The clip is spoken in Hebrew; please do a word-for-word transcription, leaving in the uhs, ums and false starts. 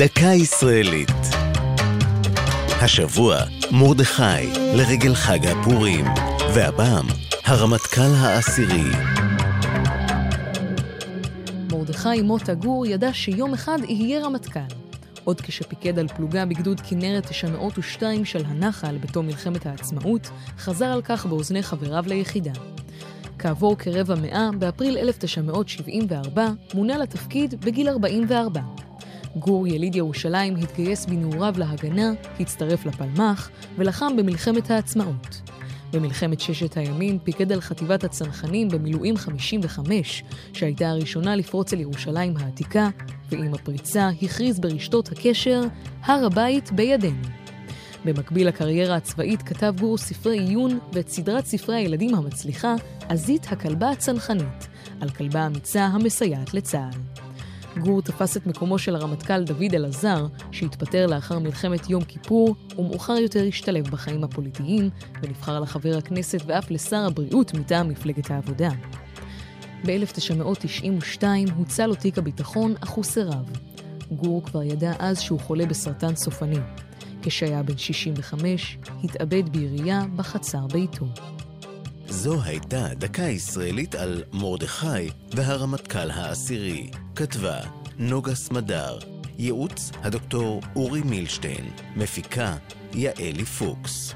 דקה ישראלית. השבוע מרדכי לרגל חג הפורים, והבאם הרמטכל העשירי. מרדכי מוטה גור ידע שיום אחד יהיה רמטכל. עוד כשפיקד על פלוגה בגדוד כנרת תשע מאות ושתיים של הנחל בתום מלחמת העצמאות, חזר על כך באוזני חבריו ליחידה. כעבור כרבע מאה, באפריל אלף תשע מאות שבעים וארבע, מונה לתפקיד בגיל ארבעים וארבע. גור, יליד ירושלים, התגייס בנעוריו להגנה, הצטרף לפלמ"ח ולחם במלחמת העצמאות. במלחמת ששת הימים פיקד על חטיבת הצנחנים במילואים חמישים וחמש, שהייתה הראשונה לפרוץ אל ירושלים העתיקה, ועם הפריצה הכריז ברשתות הקשר "הר הבית בידינו". במקביל לקריירה הצבאית כתב גור ספרי עיון ואת סדרת ספרי הילדים המצליחה "אזית הכלבה הצנחנית", על כלבה אמיצה המסייעת לצה"ל. גור תפס את מקומו של הרמטכ"ל דוד אלעזר, שהתפטר לאחר מלחמת יום כיפור, ומאוחר יותר השתלב בחיים הפוליטיים, ונבחר לחבר הכנסת ואף לשר הבריאות מטעם מפלגת העבודה. ב-אלף תשע מאות תשעים ושתיים הוצא לו תיק הביטחון, אך הוא סירב. גור כבר ידע אז שהוא חולה בסרטן סופני. כשהיה בן שישים וחמש, התאבד בירייה בחצר ביתו. זו הייתה דקה ישראלית על מרדכי והרמטכל העשירי. כתבה נוגה סמדר, ייעוץ הדוקטור אורי מילשטיין, מפיקה יאלי פוקס.